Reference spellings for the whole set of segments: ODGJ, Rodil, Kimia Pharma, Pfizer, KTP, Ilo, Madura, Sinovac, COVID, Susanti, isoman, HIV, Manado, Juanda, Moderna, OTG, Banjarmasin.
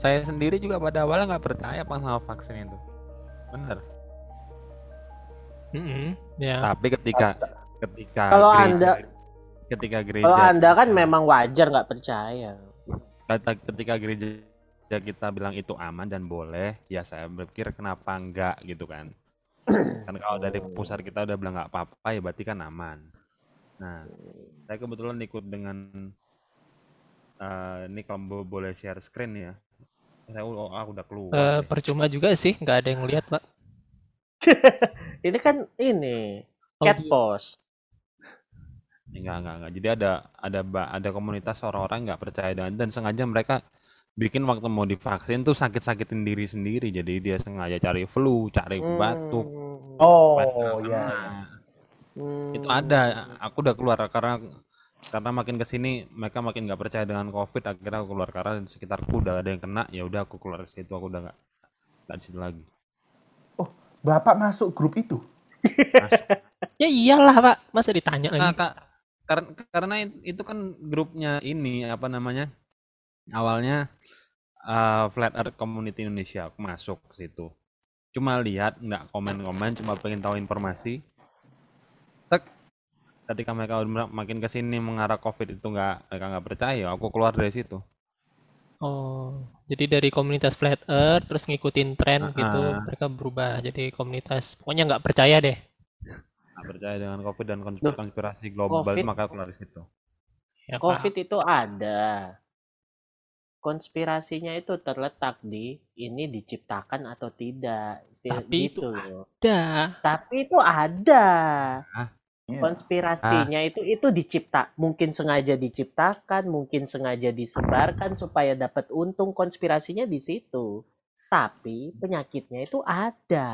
saya sendiri juga pada awalnya nggak percaya sama vaksin itu, benar. Yeah. Tapi ketika gereja, kalau Anda kan memang wajar nggak percaya. Ketika gereja kita bilang itu aman dan boleh, ya saya berpikir kenapa enggak gitu kan. Karena kalau dari pusat kita udah bilang nggak apa-apa, ya berarti kan aman. Nah, saya kebetulan ikut dengan ini kalau boleh share screen ya. Saya udah keluar. Percuma juga sih, nggak ada yang lihat Pak. Ini kan ini cat post. Enggak. Jadi ada komunitas orang-orang nggak percaya dan sengaja mereka bikin waktu mau divaksin tuh sakit-sakitin diri sendiri. Jadi dia sengaja cari flu, cari batuk. Oh iya. Itu ada. Aku udah keluar karena makin kesini mereka makin nggak percaya dengan COVID. Akhirnya aku keluar karena di sekitarku udah ada yang kena. Ya udah aku keluar dari situ. Aku udah nggak di situ lagi. Oh, Bapak masuk grup itu? Masuk. Ya iyalah Pak, masa ditanya lagi. Nah, karena itu kan grupnya ini apa namanya awalnya Flat Earth Community Indonesia, aku masuk ke situ cuma lihat, nggak komen-komen, cuma pengen tahu informasi. Ketika mereka makin kesini mengarah COVID itu mereka nggak percaya, aku keluar dari situ. Oh, jadi dari komunitas Flat Earth terus ngikutin tren gitu, mereka berubah jadi komunitas pokoknya nggak percaya deh. Nggak percaya dengan COVID dan konspirasi global, COVID, maka keluar di situ. Ya, COVID paham. Itu ada. Konspirasinya itu terletak di ini diciptakan atau tidak. Tapi gitu. Tapi itu ada. Hah? Konspirasinya itu dicipta. Mungkin sengaja diciptakan, mungkin sengaja disebarkan supaya dapat untung. Konspirasinya di situ. Tapi penyakitnya itu ada.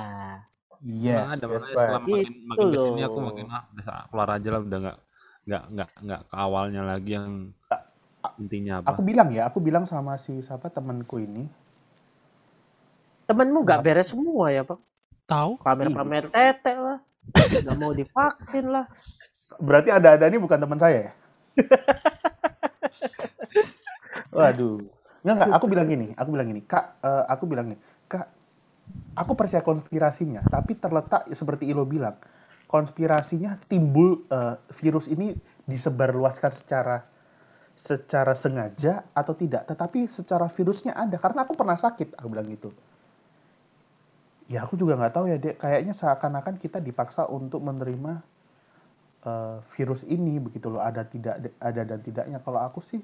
Yes, nah, ada selama makin kesini aku makin keluar aja lah, udah nggak ke awalnya lagi yang intinya apa. Aku bilang sama si siapa temanku ini. Temanmu nggak beres semua ya Pak? Tahu? Pamer tete lah, nggak mau divaksin lah. Berarti ada ini bukan teman saya ya? Waduh, nggak. Aku bilang gini, Kak, aku percaya konspirasinya, tapi terletak seperti Ilo bilang, konspirasinya timbul virus ini disebarluaskan secara sengaja atau tidak, tetapi secara virusnya ada. Karena aku pernah sakit, aku bilang gitu. Ya aku juga nggak tahu ya, Dek. Kayaknya seakan-akan kita dipaksa untuk menerima virus ini, begitu loh. Ada dan tidaknya. Kalau aku sih,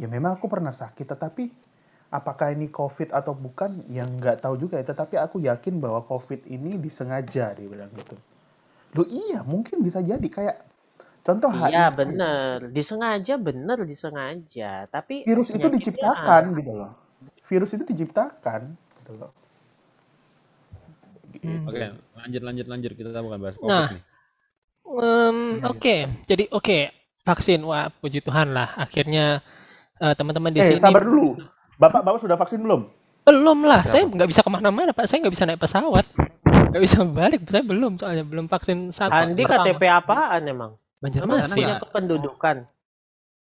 ya memang aku pernah sakit, tetapi apakah ini COVID atau bukan, yang nggak tahu juga ya. Tetapi aku yakin bahwa COVID ini disengaja, dia bilang gitu. Loh iya, mungkin bisa jadi. Kayak contoh HIV. Iya bener, disengaja. Tapi virus itu diciptakan gitu loh. Gitu loh. Oke, lanjut. Kita bukan bahas COVID nih. Jadi vaksin. Wah, puji Tuhan lah. Akhirnya teman-teman di sini. Sabar dulu. Bapak sudah vaksin belum? Belum lah, saya nggak bisa kemana-mana Pak, saya nggak bisa naik pesawat, nggak bisa balik, saya belum, soalnya belum vaksin saat Andi pertama. KTP apaan emang? Banjarmasin. Punya kependudukan.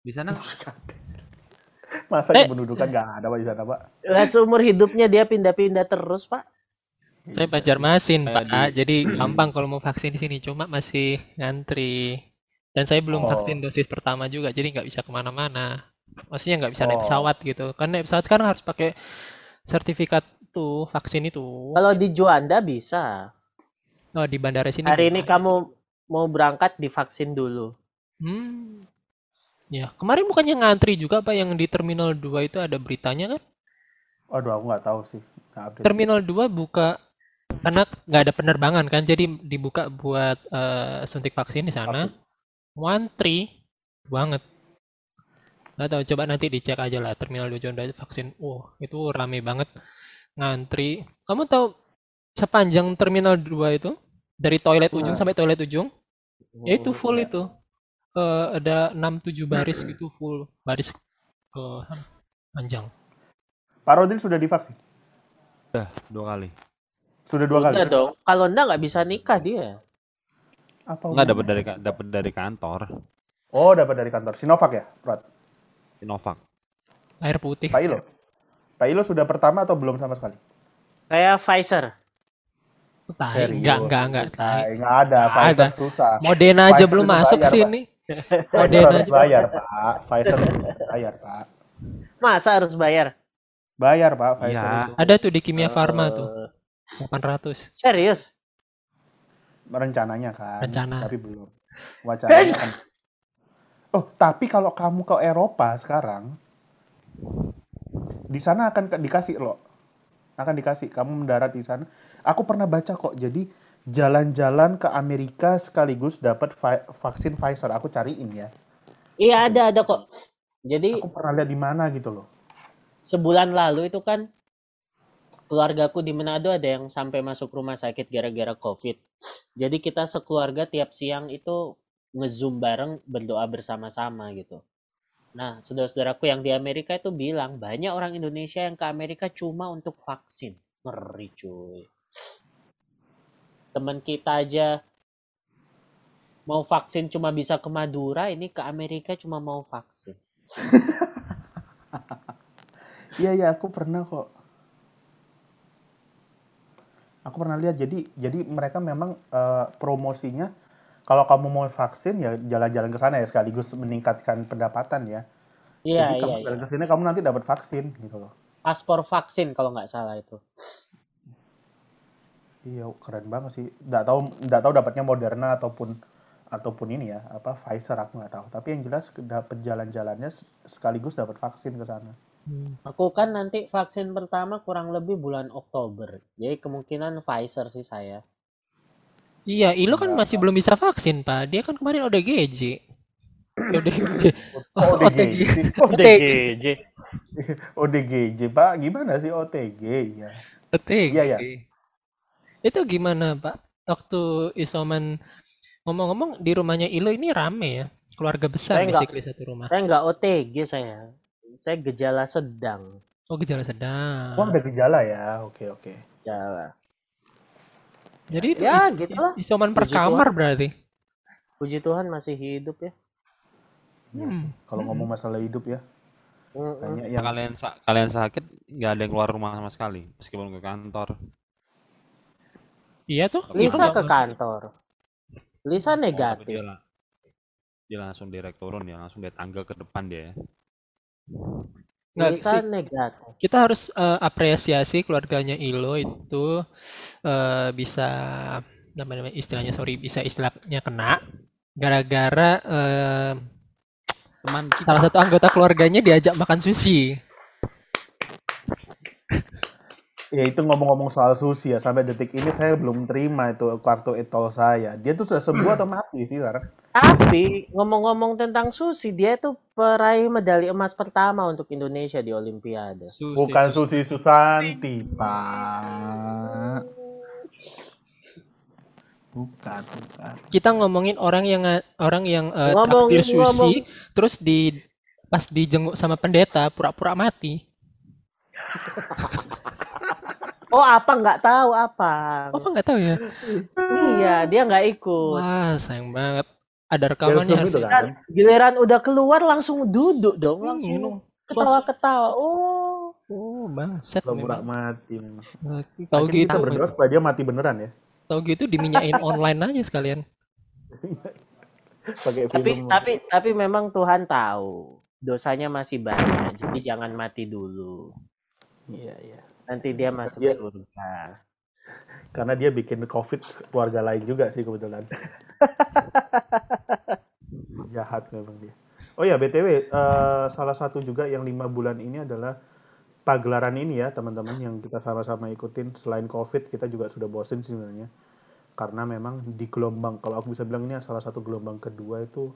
Di sana? Masa kependudukan nggak ada Pak di sana Pak? Lah seumur hidupnya dia pindah-pindah terus Pak. Saya Banjarmasin Pak, jadi gampang kalau mau vaksin di sini, cuma masih ngantri. Dan saya belum vaksin dosis pertama juga, jadi nggak bisa kemana-mana. Maksudnya nggak bisa naik pesawat gitu. Karena naik pesawat sekarang harus pakai sertifikat tuh vaksin itu. Kalau di Juanda bisa. Oh di bandara sini. Hari ini kamu mau berangkat divaksin dulu. Ya kemarin bukannya ngantri juga Pak yang di Terminal 2 itu ada beritanya kan? Aduh aku nggak tahu sih. Terminal 2 buka karena nggak ada penerbangan kan, jadi dibuka buat suntik vaksin di sana. Ngantri banget. Nggak tahu, coba nanti dicek aja lah Terminal 2 Juanda vaksin. Wow, itu rame banget ngantri. Kamu tahu sepanjang Terminal 2 itu dari toilet ujung sampai toilet ujung? Ya itu full itu. Ada 6-7 baris gitu full baris ke panjang. Pak Rodil sudah divaksin? Sudah 2 kali. Sudah 2 kali. Sudah dong. Kalau enggak bisa nikah dia. Apa? Enggak dapat dari kantor. Oh, dapat dari kantor Sinovac ya, Rod? Sinovac. Air putih. Pak Ilo sudah pertama atau belum sama sekali? Saya Pfizer. Enggak. Enggak ada, Pfizer ada. Susah. Moderna aja belum masuk bayar, sini. Moderna aja bayar, Pak. Pfizer bayar, Pak. Masa harus bayar? Bayar, Pak, Pfizer. Ya, itu. Ada tuh di Kimia Pharma tuh. 800. Serius? Rencananya kan. Rencana. Tapi belum. Wacana kan. Oh, tapi kalau kamu ke Eropa sekarang, di sana akan dikasih loh. Akan dikasih. Kamu mendarat di sana. Aku pernah baca kok. Jadi jalan-jalan ke Amerika sekaligus dapat vaksin Pfizer. Aku cariin ya. Iya, ada kok. Jadi aku pernah lihat di mana gitu loh. Sebulan lalu itu kan keluargaku di Manado ada yang sampai masuk rumah sakit gara-gara COVID. Jadi kita sekeluarga tiap siang itu nge-zoom bareng, berdoa bersama-sama gitu. Nah, saudara-saudaraku yang di Amerika itu bilang, banyak orang Indonesia yang ke Amerika cuma untuk vaksin. Ngeri cuy. Teman kita aja mau vaksin cuma bisa ke Madura, ini ke Amerika cuma mau vaksin. Iya, aku pernah kok. Aku pernah lihat, jadi mereka memang promosinya, kalau kamu mau vaksin ya jalan-jalan ke sana ya sekaligus meningkatkan pendapatan ya. Iya. Jadi kamu jalan ke sini kamu nanti dapat vaksin gitu loh. Paspor vaksin kalau nggak salah itu. Iya keren banget sih. Nggak tahu dapatnya Moderna ataupun ini ya apa Pfizer aku nggak tahu. Tapi yang jelas dapat jalan-jalannya sekaligus dapat vaksin ke sana. Aku kan nanti vaksin pertama kurang lebih bulan Oktober. Jadi kemungkinan Pfizer sih saya. Iya, Ilo kan masih belum bisa vaksin, Pak. Dia kan kemarin ODGJ. ODGJ, Pak. Gimana sih OTG ya? OTG. Iya. Itu gimana, Pak? Waktu isoman ngomong-ngomong di rumahnya Ilo ini rame ya. Keluarga besar basically satu rumah. Saya enggak OTG saya. Saya gejala sedang. Oh, gejala sedang. Oh, ada gejala ya. Oke. Gejala. Jadi itu ya, gitulah. Isoman per kamar berarti. Puji Tuhan masih hidup ya. Kalau ngomong masalah hidup ya. Banyak yang kalian sakit nggak ada yang keluar rumah sama sekali meskipun ke kantor. Iya tuh. Lisa ke kantor. Lisa negatif. Dia langsung direct turun ya, langsung dari tangga ke depan dia. Nggak, kita harus apresiasi keluarganya Ilo itu bisa istilahnya kena gara-gara teman kita. Salah satu anggota keluarganya diajak makan sushi. Ya itu ngomong-ngomong soal sushi ya, sampai detik ini saya belum terima itu kartu etol saya. Dia tuh sudah sembuh atau mati sih sekarang? Tapi ngomong-ngomong tentang sushi, dia tuh peraih medali emas pertama untuk Indonesia di Olimpiade. Bukan Susi Susanti, Pak. Bukan. Kita ngomongin orang yang traktir sushi, terus pas dijenguk sama pendeta pura-pura mati. Oh, apa nggak tahu apa? Apa nggak tahu ya? Iya, dia nggak ikut. Wah, sayang banget. Ada rekamannya harusnya. Kan? Giliran udah keluar langsung duduk dong, langsung ketawa-ketawa. Oh, bangset. Pura-pura mati. Tahu gitu berdoa supaya dia mati beneran ya. Tahu gitu diminyain online aja sekalian. Tapi memang Tuhan tahu dosanya masih banyak. Jadi jangan mati dulu. Iya. Nanti dia masuk surga. Karena dia bikin COVID keluarga lain juga sih kebetulan. Jahat memang dia. Oh ya BTW, salah satu juga yang 5 bulan ini adalah pagelaran ini ya teman-teman yang kita sama-sama ikutin. Selain COVID kita juga sudah bosen sebenarnya. Karena memang di gelombang, kalau aku bisa bilang ini salah satu gelombang kedua itu.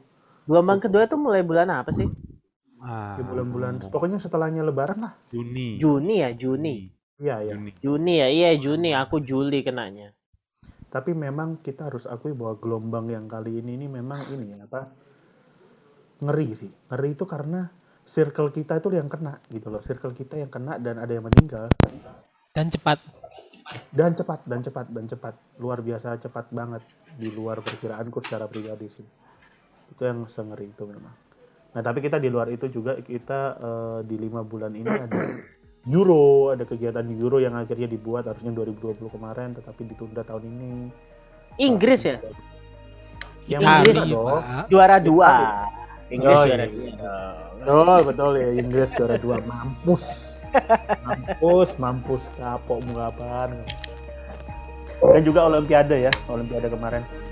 Gelombang kedua itu mulai bulan apa sih? Di bulan-bulan, pokoknya setelahnya lebaran lah. Juni. Juni. Aku Juli kenanya. Tapi memang kita harus akui bahwa gelombang yang kali ini memang ngeri sih. Ngeri itu karena circle kita itu yang kena gitu loh. Circle kita yang kena dan ada yang meninggal. Dan cepat. Luar biasa cepat banget. Di luar perkiraanku secara pribadi sih. Itu yang sengeri itu memang. Nah, tapi kita di luar itu juga kita di 5 bulan ini ada Euro, ada kegiatan Euro yang akhirnya dibuat harusnya 2020 kemarin, tetapi ditunda tahun ini. Inggris ya? Yang Inggris dong. Juara 2. Inggris juara 2. Betul, betul ya. Inggris juara 2. Mampus. Mampus. Kapok mungkapan. Dan juga Olimpiade ya. Olimpiade kemarin.